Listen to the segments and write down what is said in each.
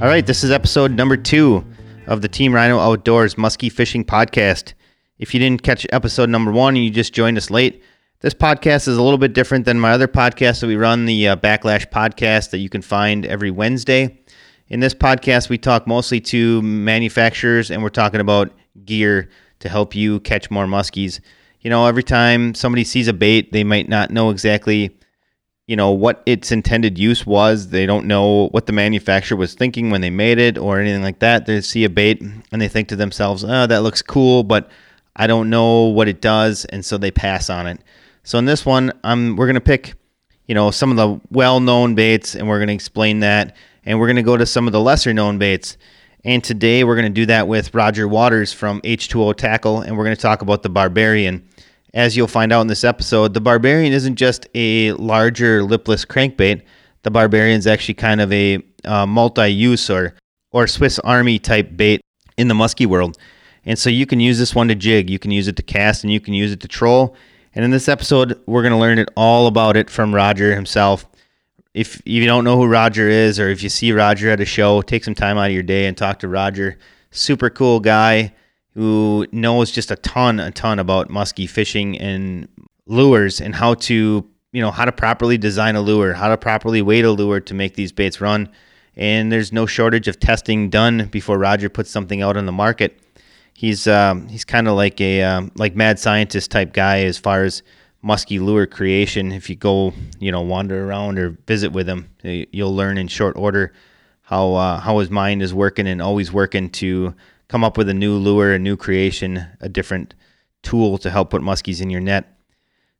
All right, this is episode number 2 of the Team Rhino Outdoors Muskie Fishing Podcast. If you didn't catch episode number 1 and you just joined us late, this podcast is a little bit different than my other podcast that we run, the Backlash Podcast, that you can find every Wednesday. In this podcast, we talk mostly to manufacturers, and we're talking about gear to help you catch more muskies. You know, every time somebody sees a bait, they might not know exactly what its intended use was. They don't know what the manufacturer was thinking when they made it or anything like that. They see a bait and they think to themselves, oh, that looks cool, but I don't know what it does, and so they pass on it. So in this one, we're going to pick, some of the well-known baits, and we're going to explain that, and we're going to go to some of the lesser-known baits. And today we're going to do that with Roger Waters from H2O Tackle, and we're going to talk about the Barbarian. As you'll find out in this episode, the Barbarian isn't just a larger lipless crankbait. The Barbarian's actually kind of a multi-use or Swiss Army type bait in the muskie world. And so you can use this one to jig, you can use it to cast, and you can use it to troll. And in this episode, we're going to learn it all about it from Roger himself. If you don't know who Roger is, or if you see Roger at a show, take some time out of your day and talk to Roger. Super cool guy who knows just a ton about muskie fishing and lures, and how to, how to properly design a lure, how to properly weight a lure to make these baits run. And there's no shortage of testing done before Roger puts something out on the market. He's kind of like a mad scientist type guy as far as muskie lure creation. If you go, wander around or visit with him, you'll learn in short order how his mind is working and always working to come up with a new lure, a new creation, a different tool to help put muskies in your net.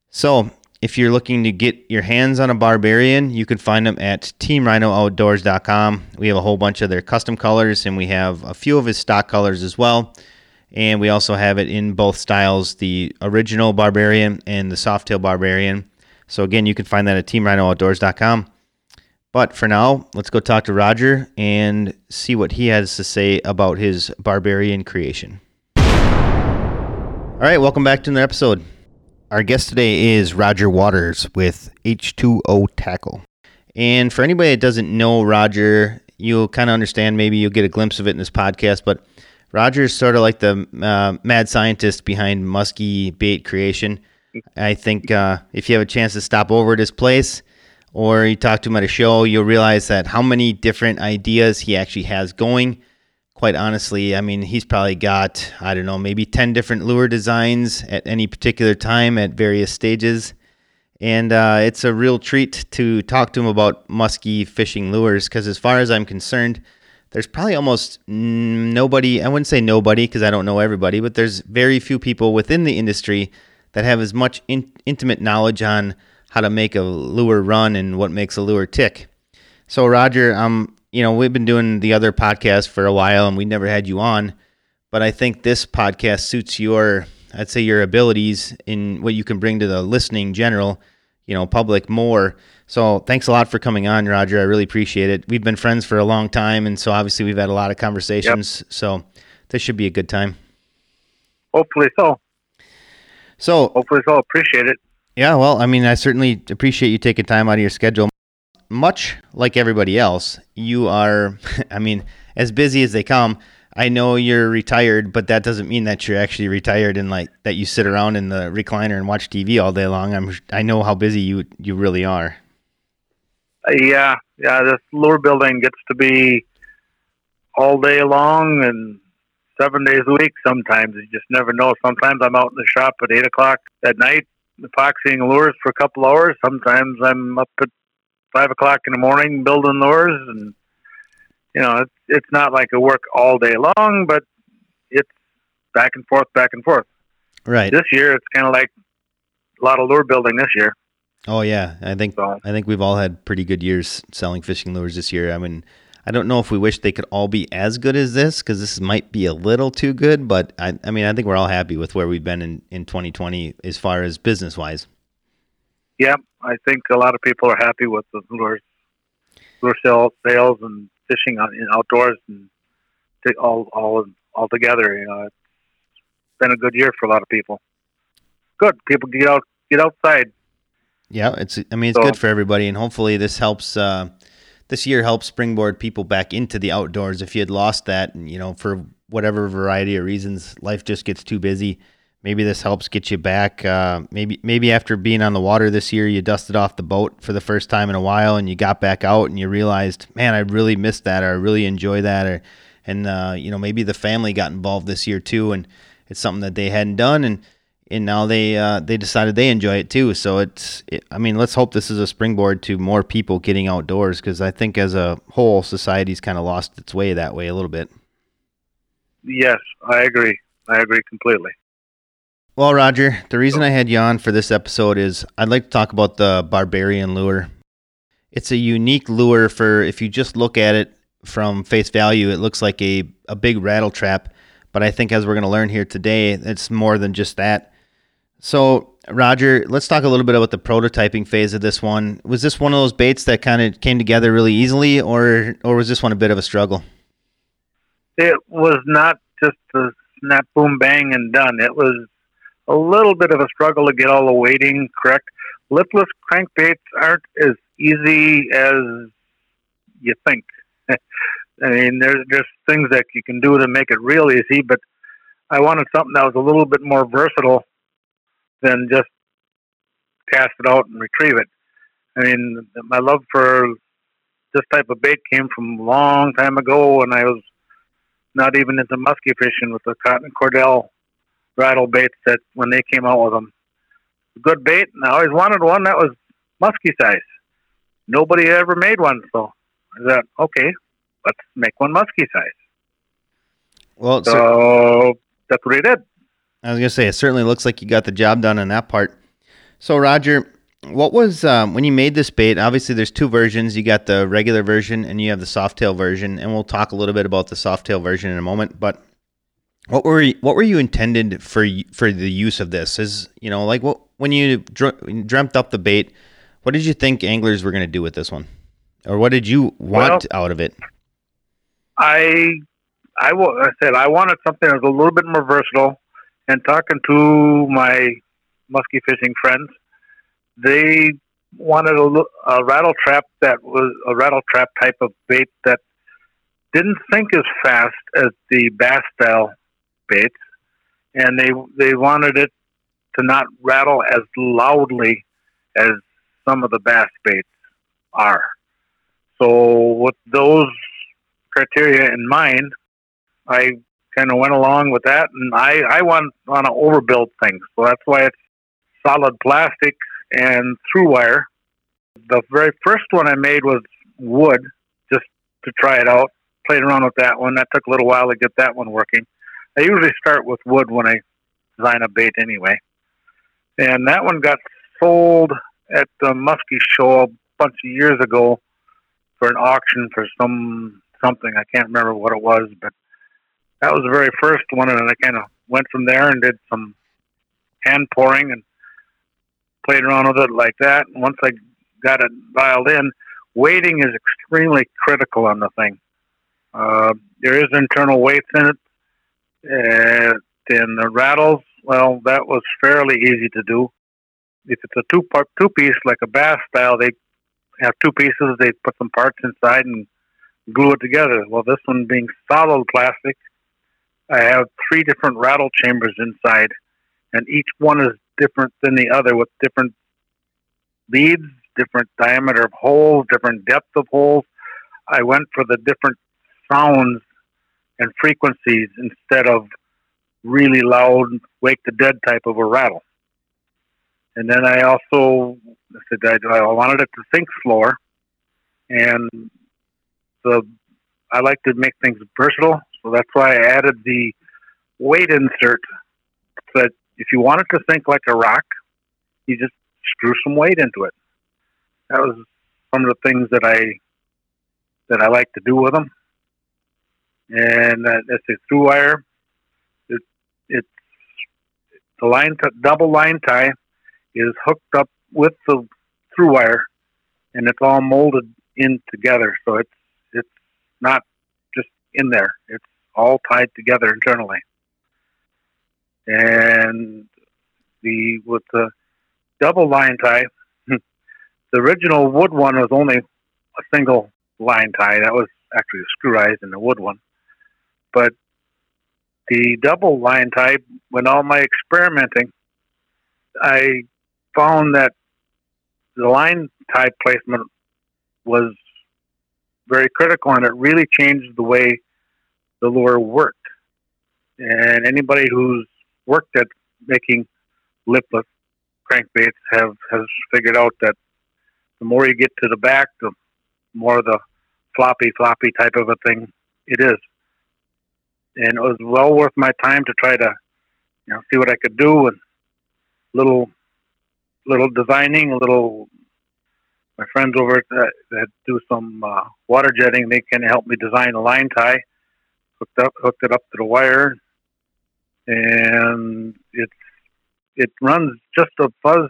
So if you're looking to get your hands on a Barbarian, you can find them at teamrhinooutdoors.com. We have a whole bunch of their custom colors, and we have a few of his stock colors as well. And we also have it in both styles, the original Barbarian and the Softail Barbarian. So again, you can find that at teamrhinooutdoors.com. But for now, let's go talk to Roger and see what he has to say about his Barbarian creation. All right, welcome back to another episode. Our guest today is Roger Waters with H2O Tackle. And for anybody that doesn't know Roger, you'll kind of understand, maybe you'll get a glimpse of it in this podcast, but Roger is sort of like the mad scientist behind muskie bait creation. I think if you have a chance to stop over at his place, or you talk to him at a show, you'll realize that how many different ideas he actually has going. Quite honestly, I mean, he's probably got, maybe 10 different lure designs at any particular time at various stages. And it's a real treat to talk to him about muskie fishing lures, because as far as I'm concerned, there's probably almost nobody, I wouldn't say nobody because I don't know everybody, but there's very few people within the industry that have as much intimate knowledge on how to make a lure run and what makes a lure tick. So Roger, we've been doing the other podcast for a while and we never had you on, but I think this podcast suits your abilities in what you can bring to the listening general, public more. So thanks a lot for coming on, Roger. I really appreciate it. We've been friends for a long time, and so obviously we've had a lot of conversations. Yep. So this should be a good time. Hopefully so. Appreciate it. Yeah, well, I certainly appreciate you taking time out of your schedule. Much like everybody else, you are, as busy as they come. I know you're retired, but that doesn't mean that you're actually retired and like that you sit around in the recliner and watch TV all day long. I know how busy you really are. Yeah, this lure building gets to be all day long and 7 days a week sometimes. You just never know. Sometimes I'm out in the shop at 8 o'clock at night epoxying lures for a couple hours. Sometimes I'm up at 5 o'clock in the morning building lures, and it's not like I work all day long, but it's back and forth. Right. This year, it's kind of like a lot of lure building this year. Oh yeah, I think we've all had pretty good years selling fishing lures this year. I don't know if we wish they could all be as good as this, because this might be a little too good, but I think we're all happy with where we've been in 2020 as far as business-wise. Yeah, I think a lot of people are happy with the lure sales and fishing in outdoors and all together. It's been a good year for a lot of people. Good. People get outside. Yeah, it's good for everybody, and hopefully this helps. This year helps springboard people back into the outdoors. If you had lost that, for whatever variety of reasons, life just gets too busy. Maybe this helps get you back. Maybe after being on the water this year, you dusted off the boat for the first time in a while, and you got back out, and you realized, man, I really missed that, or I really enjoy that, and maybe the family got involved this year too, and it's something that they hadn't done, and now they decided they enjoy it too. So let's hope this is a springboard to more people getting outdoors, because I think as a whole, society's kind of lost its way that way a little bit. Yes, I agree. I agree completely. Well, Roger, the reason I had you on for this episode is I'd like to talk about the Barbarian lure. It's a unique lure for, if you just look at it from face value, it looks like a big rattle trap. But I think as we're going to learn here today, it's more than just that. So, Roger, let's talk a little bit about the prototyping phase of this one. Was this one of those baits that kind of came together really easily, or was this one a bit of a struggle? It was not just a snap, boom, bang, and done. It was a little bit of a struggle to get all the weighting correct. Lipless crankbaits aren't as easy as you think. I mean, there's just things that you can do to make it real easy, but I wanted something that was a little bit more versatile than just cast it out and retrieve it. I mean, my love for this type of bait came from a long time ago, and I was not even into musky fishing with the Cotton Cordell rattle baits that when they came out with them. Good bait, and I always wanted one that was musky size. Nobody ever made one, so I thought, okay, let's make one musky size. Well, so that's what I did. I was going to say, it certainly looks like you got the job done on that part. So, Roger, what was, when you made this bait, obviously there's two versions. You got the regular version and you have the softtail version, and we'll talk a little bit about the softtail version in a moment, but what were you intended for the use of this? Is, when you dreamt up the bait, what did you think anglers were going to do with this one? Or what did you want out of it? I wanted something that was a little bit more versatile. And talking to my musky fishing friends, they wanted a rattle trap that was a rattle trap type of bait that didn't sink as fast as the bass style baits, and they wanted it to not rattle as loudly as some of the bass baits are. So with those criteria in mind, I kind of went along with that, and I want to overbuild things, so that's why it's solid plastic and through wire. The very first one I made was wood, just to try it out. Played around with that one. That took a little while to get that one working. I usually start with wood when I design a bait anyway, and that one got sold at the muskie show a bunch of years ago for an auction for something. I can't remember what it was, but that was the very first one, and I kind of went from there and did some hand pouring and played around with it like that. And once I got it dialed in, weighting is extremely critical on the thing. There is internal weights in it, and the rattles, well, that was fairly easy to do. If it's a two-piece, like a bass style, they have two pieces, they put some parts inside and glue it together. Well, this one being solid plastic, I have three different rattle chambers inside, and each one is different than the other with different leads, different diameter of holes, different depth of holes. I went for the different sounds and frequencies instead of really loud, wake the dead type of a rattle. And then I also said I wanted it to sink slower, and I like to make things versatile. So that's why I added the weight insert. So that if you want it to sink like a rock, you just screw some weight into it. That was one of the things that I like to do with them. And that's a through wire. It's the double line tie is hooked up with the through wire, and it's all molded in together. So it's not just in there. It's all tied together internally. And with the double line tie, The original wood one was only a single line tie. That was actually a screw eyes in the wood one. But the double line tie, when all my experimenting, I found that the line tie placement was very critical, and it really changed the way the lure worked. And anybody who's worked at making lipless crankbaits has figured out that the more you get to the back, the more the floppy type of a thing it is. And it was well worth my time to try to, see what I could do, and little designing, my friends over that do some water jetting, they can help me design a line tie. Hooked it up to the wire, and it runs just a fuzz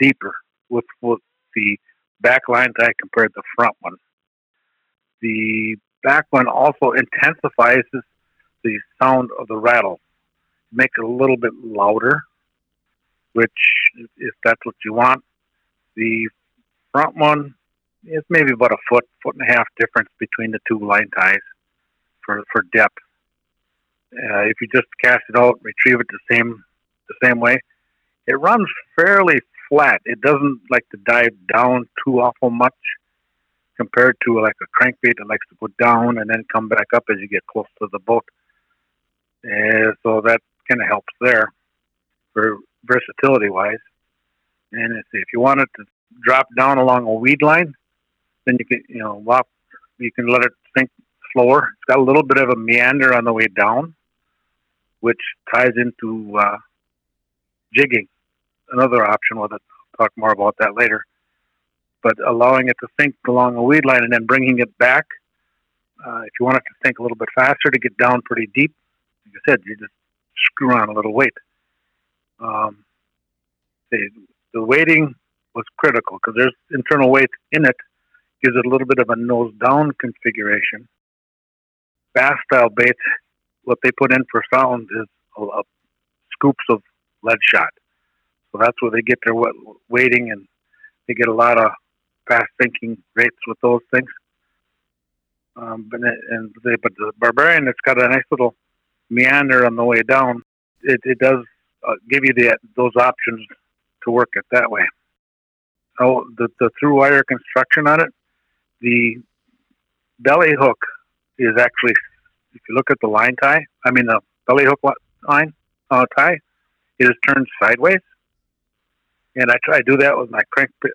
deeper with the back line tie compared to the front one. The back one also intensifies the sound of the rattle, make it a little bit louder, which, if that's what you want. The front one is maybe about a foot and a half difference between the two line ties for depth. If you just cast it out, retrieve it the same way, it runs fairly flat. It doesn't like to dive down too awful much compared to like a crankbait that likes to go down and then come back up as you get close to the boat. So that kind of helps there for versatility-wise. And if you want it to drop down along a weed line, then you can let it sink slower. It's got a little bit of a meander on the way down, which ties into jigging, another option with it. I'll talk more about that later. But allowing it to sink along a weed line and then bringing it back, if you want it to sink a little bit faster to get down pretty deep, like I said, you just screw on a little weight. The weighting was critical because there's internal weight in it. Gives it a little bit of a nose-down configuration. Bass-style baits, what they put in for sound is scoops of lead shot. So that's where they get their weighting, and they get a lot of fast-sinking rates with those things. But the Barbarian, it's got a nice little meander on the way down. It does give you those options to work it that way. So the through wire construction on it, the belly hook is actually, if you look at the line tie, the belly hook line tie, it is turned sideways. And I try to do that with my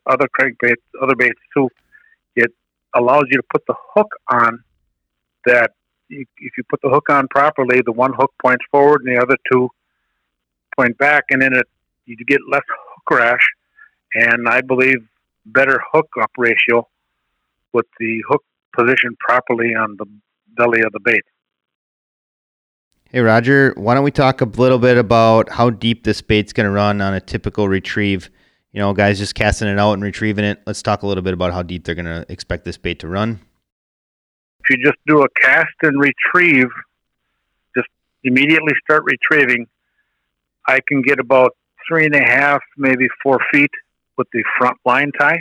other baits too. It allows you to put the hook on that. If you put the hook on properly, the one hook points forward and the other two point back, and then you get less hook rash, and I believe better hook-up ratio with the hook positioned properly on the belly of the bait. Hey, Roger, why don't we talk a little bit about how deep this bait's going to run on a typical retrieve? Guys just casting it out and retrieving it. Let's talk a little bit about how deep they're going to expect this bait to run. If you just do a cast and retrieve, just immediately start retrieving, I can get about 3.5, maybe 4 feet with the front line tie.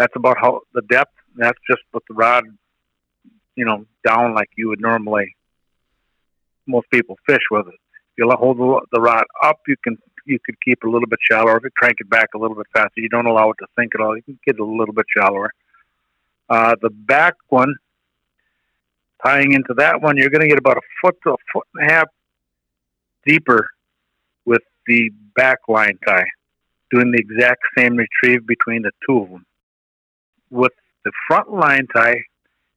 That's about how the depth. That's just with the rod, down like you would normally. Most people fish with it. If you hold the rod up, you could keep it a little bit shallower. If you crank it back a little bit faster, you don't allow it to sink at all. You can get it a little bit shallower. The back one, tying into that one, you're going to get about 1 foot to 1.5 feet deeper with the back line tie, doing the exact same retrieve between the two of them. With the front line tie,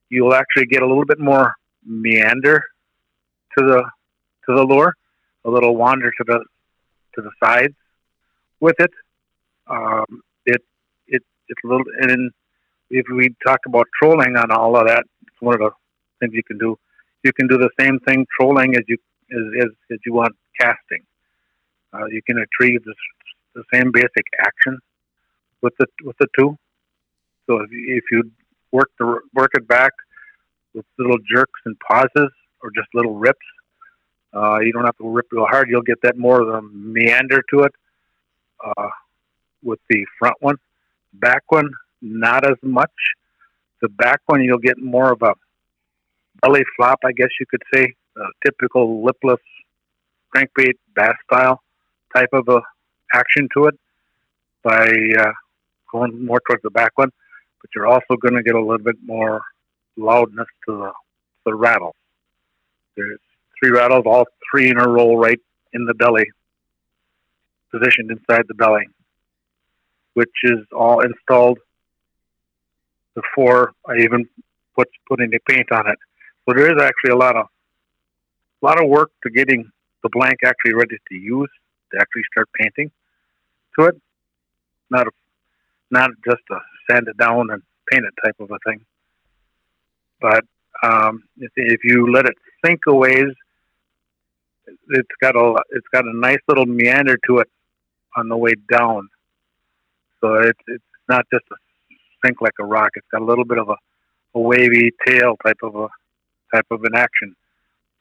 you'll actually get a little bit more meander to the lure, a little wander to the sides with it. It's a little, and then if we talk about trolling on all of that, it's one of the things you can do. You can do the same thing trolling as you want casting. You can retrieve the same basic action with the two. So if you work it back with little jerks and pauses, or just little rips. You don't have to rip real hard. You'll get that more of a meander to it with the front one. back one, not as much. The back one, you'll get more of a belly flop, I guess you could say, a typical lipless crankbait bass style type of a action to it by going more towards the back one. But you're also going to get a little bit more loudness to the rattle. There's three rattles, all three in a row right in the belly, positioned inside the belly, which is all installed before I even put any paint on it. So there is actually a lot of work to getting the blank actually ready to use, to actually start painting to it. Not just a sand it down and paint it type of a thing. But if you let it sink a ways, it's got a nice little meander to it on the way down. So it's not just a sink like a rock. It's got a little bit of a wavy tail type of an action.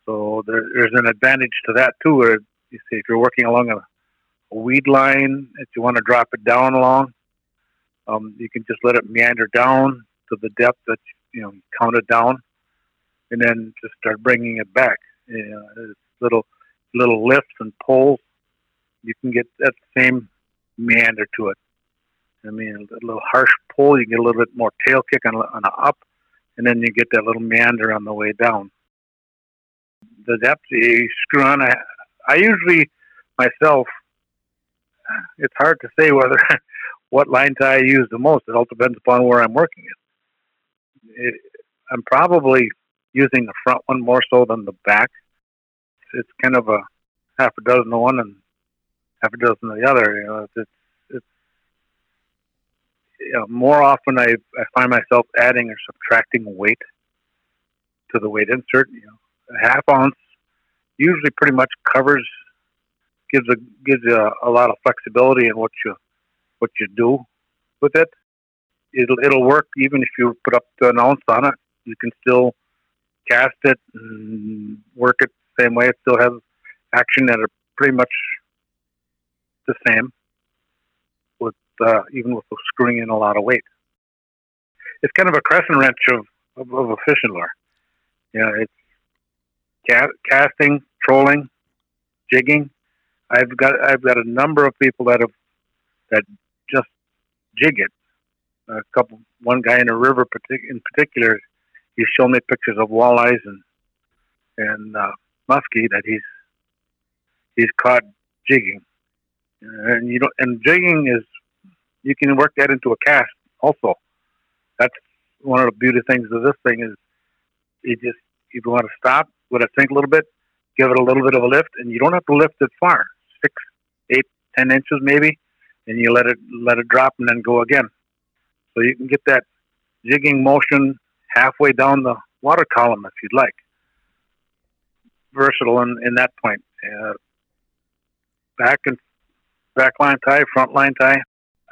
So there's an advantage to that too. Where you see if you're working along a weed line, if you want to drop it down along, you can just let it meander down to the depth that you count it down, and then just start bringing it back. Little lifts and pulls, you can get that same meander to it. I mean, a little harsh pull, you get a little bit more tail kick on an up, and then you get that little meander on the way down. The depth you screw on, I usually myself, it's hard to say what line tie I use the most. It all depends upon where I'm working it. I'm probably using the front one more so than the back. It's kind of a half a dozen of one and half a dozen of the other. More often I find myself adding or subtracting weight to the weight insert. A half ounce usually pretty much covers, gives you a lot of flexibility in what you do with it. It'll work even if you put up an ounce on it. You can still cast it and work it the same way. It still has action that are pretty much the same, even with screwing in a lot of weight. It's kind of a crescent wrench of a fishing lure. It's casting, trolling, jigging. I've got a number of people that just jig it. One guy in a river in particular, he's shown me pictures of walleyes and muskie that he's caught jigging. And jigging is, you can work that into a cast also. That's one of the beauty things of this thing is if you want to stop, let it sink a little bit, give it a little bit of a lift, and you don't have to lift it far, 6, 8, 10 inches maybe, and you let it drop and then go again. So you can get that jigging motion halfway down the water column if you'd like. Versatile in that point. Back line tie, front line tie.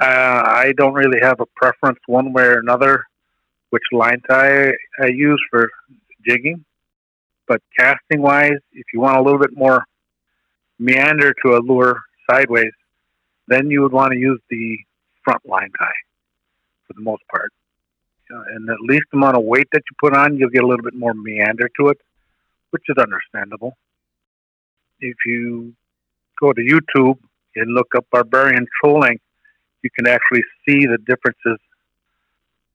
I don't really have a preference one way or another which line tie I use for jigging. But casting-wise, if you want a little bit more meander to a lure sideways, then you would want to use the front line tie for the most part. And the least amount of weight that you put on, you'll get a little bit more meander to it, which is understandable. If you go to YouTube and look up Barbarian trolling, you can actually see the differences.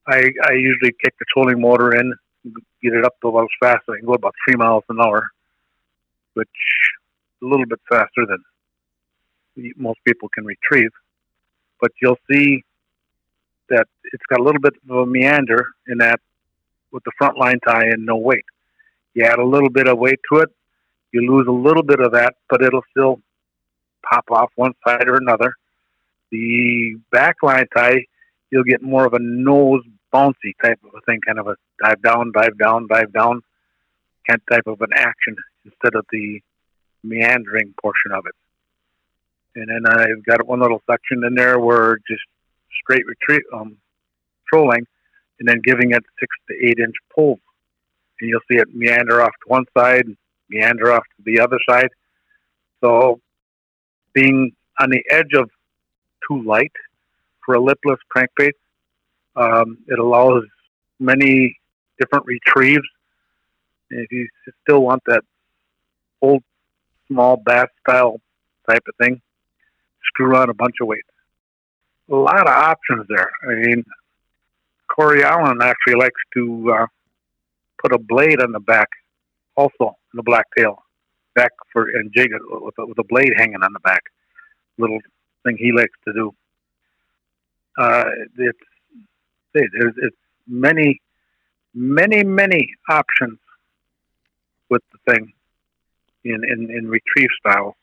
I usually kick the trolling motor in, get it up to about as fast as I can go, about 3 miles an hour, which is a little bit faster than most people can retrieve. But you'll see that it's got a little bit of a meander in that with the front line tie and no weight. You add a little bit of weight to it, you lose a little bit of that, but it'll still pop off one side or another. The back line tie, you'll get more of a nose bouncy type of a thing, kind of a dive down kind type of an action instead of the meandering portion of it. And then I've got one little section in there where just straight retreat trolling and then giving it 6 to 8 inch pulls. And you'll see it meander off to one side, meander off to the other side. So being on the edge of too light for a lip lift crankbait. It allows many different retrieves. And if you still want that old, small bass style type of thing, screw on a bunch of weights. A lot of options there. I mean, Corey Allen actually likes to put a blade on the back, also in the blacktail, back for and jig it with a blade hanging on the back. Little thing he likes to do. It's many options with the thing in retrieve style.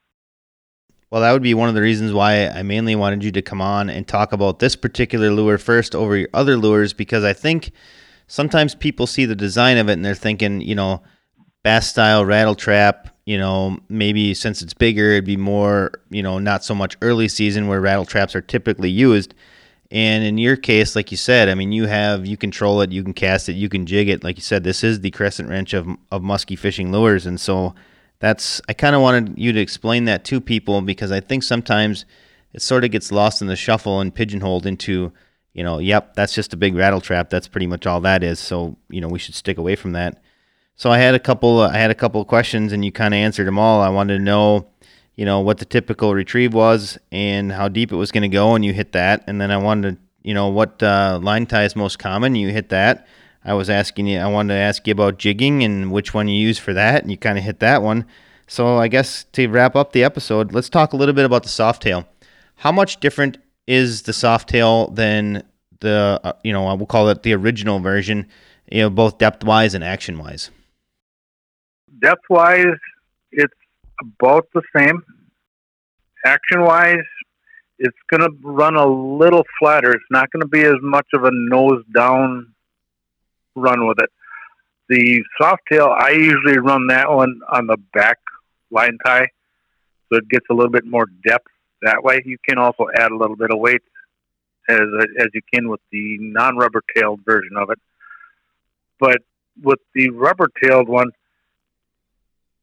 Well, that would be one of the reasons why I mainly wanted you to come on and talk about this particular lure first over your other lures, because I think sometimes people see the design of it and they're thinking, you know, bass style rattle trap, you know, maybe since it's bigger, it'd be more, you know, not so much early season where rattle traps are typically used. And in your case, like you said, I mean, you control it, you can cast it, you can jig it. Like you said, this is the crescent wrench of musky fishing lures. And so I kind of wanted you to explain that to people, because I think sometimes it sort of gets lost in the shuffle and pigeonholed into, you know, yep, that's just a big rattle trap. That's pretty much all that is. So, you know, we should stick away from that. So I had a couple of questions, and you kind of answered them all. I wanted to know, you know, what the typical retrieve was and how deep it was going to go, and you hit that. And then I wanted to, you know, what line tie is most common. You hit that. I wanted to ask you about jigging and which one you use for that, and you kind of hit that one. So I guess to wrap up the episode, let's talk a little bit about the softtail. How much different is the softtail than the, you know, I will call it the original version, you know, both depth-wise and action-wise? Depth-wise, it's about the same. Action-wise, it's going to run a little flatter. It's not going to be as much of a nose-down run with it. The softtail, I usually run that one on the back line tie, so it gets a little bit more depth that way. You can also add a little bit of weight as you can with the non-rubber-tailed version of it. But with the rubber-tailed one,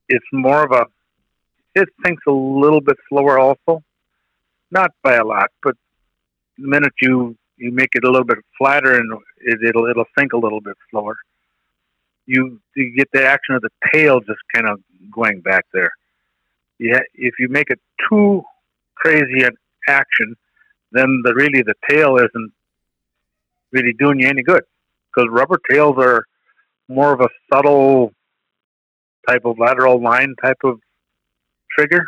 it's more of it sinks a little bit slower also. Not by a lot, but the minute you make it a little bit flatter and it'll sink a little bit slower. You get the action of the tail just kind of going back there. Yeah, if you make it too crazy in action, then the tail isn't really doing you any good, because rubber tails are more of a subtle type of lateral line type of trigger.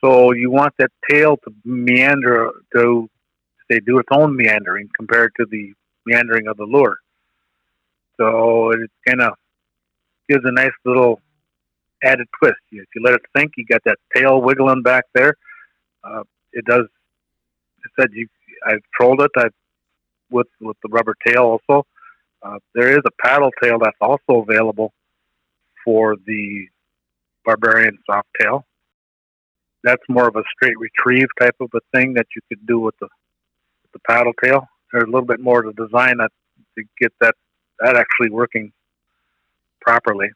So you want that tail to meander, to do its own meandering compared to the meandering of the lure. So it kind of gives a nice little added twist. If you let it sink, you got that tail wiggling back there. It does. I said I've trolled it. With the rubber tail also. There is a paddle tail that's also available for the Barbarian soft tail. That's more of a straight retrieve type of a thing that you could do with the paddle tail. There's a little bit more to design to get that actually working properly,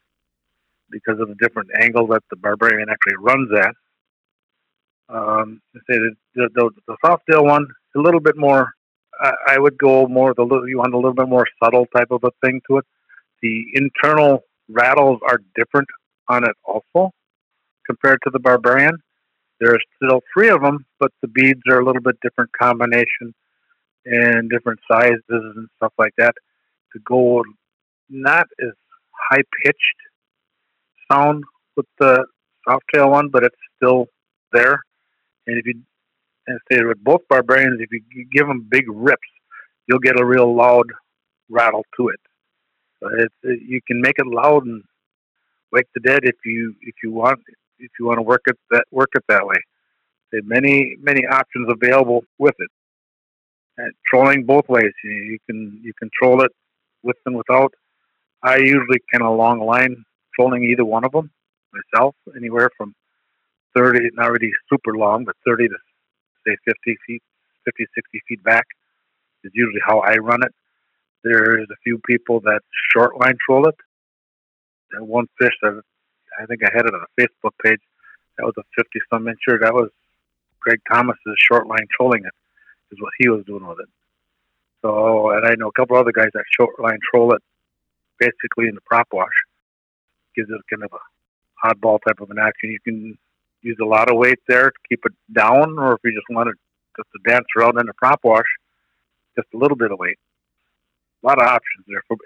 because of the different angle that the Barbarian actually runs at. The soft tail one, a little bit more, I would go more, you want a little bit more subtle type of a thing to it. The internal rattles are different on it also compared to the Barbarian. There are still three of them, but the beads are a little bit different combination and different sizes and stuff like that to go not as high-pitched sound with the softtail one, but it's still there. And with both Barbarians, if you give them big rips, you'll get a real loud rattle to it. So you can make it loud and wake the dead if you want to work it that way. There are many options available with it. And trolling both ways, you can troll it with and without. I usually kind of long line trolling either one of them myself, anywhere from 30, not really super long, but 30 to say 50 feet, 50, 60 feet back is usually how I run it. There's a few people that short line troll it. And one fish that I think I had it on a Facebook page, that was a 50-some incher. That was Greg Thomas's short line trolling it. is what he was doing with it. So, and I know a couple other guys that short line troll it basically in the prop wash. Gives it kind of a oddball type of an action. You can use a lot of weight there to keep it down, or if you just want it just to dance around in the prop wash, just a little bit of weight. A lot of options there for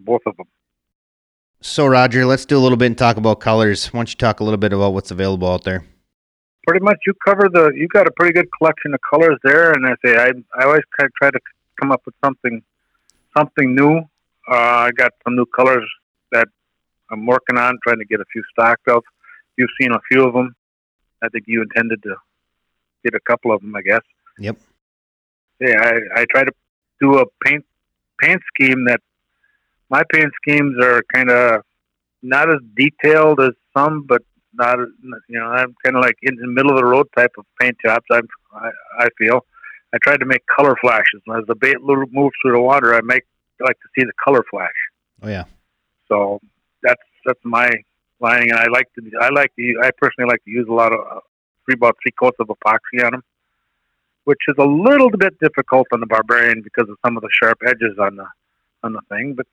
both of them. So, Roger, let's do a little bit and talk about colors. Why don't you talk a little bit about what's available out there? Pretty much, you got a pretty good collection of colors there, and I always try to come up with something new. I got some new colors that I'm working on, trying to get a few stocked up. You've seen a few of them. I think you intended to get a couple of them, I guess. Yep. Yeah, I try to do a paint scheme that my paint schemes are kind of not as detailed as some, but not, you know, I'm kind of like in the middle of the road type of paint jobs. I feel I try to make color flashes. As the bait moves through the water, I like to see the color flash. Oh yeah. So that's my lining, and I personally like to use a lot of 3 about 3/4 of epoxy on them, which is a little bit difficult on the Barbarian because of some of the sharp edges on the thing, but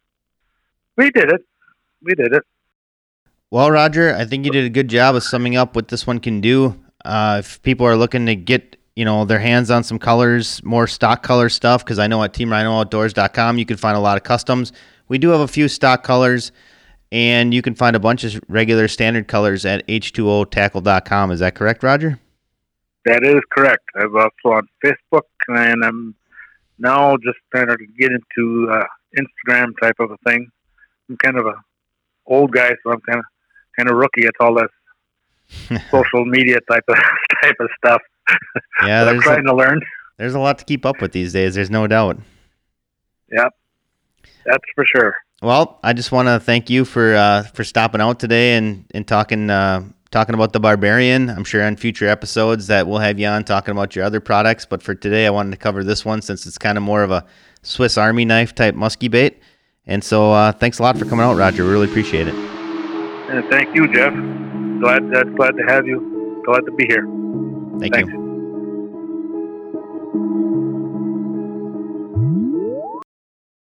we did it. Well, Roger, I think you did a good job of summing up what this one can do. If people are looking to get, you know, their hands on some colors, more stock color stuff, because I know at teamrhinooutdoors.com you can find a lot of customs. We do have a few stock colors, and you can find a bunch of regular standard colors at h2otackle.com. Is that correct, Roger? That is correct. I'm also on Facebook, and I'm now just trying to get into Instagram type of a thing. I'm kind of a old guy, so I'm kind of rookie at all this social media type of stuff. Yeah, I'm trying to learn. There's a lot to keep up with these days. There's no doubt. Yep, that's for sure. Well, I just want to thank you for stopping out today and talking about the Barbarian. I'm sure on future episodes that we'll have you on talking about your other products, but for today I wanted to cover this one since it's kind of more of a Swiss Army knife type musky bait. And so thanks a lot for coming out, Roger. We really appreciate it. And thank you, Jeff. Glad to have you. Glad to be here. Thanks. You.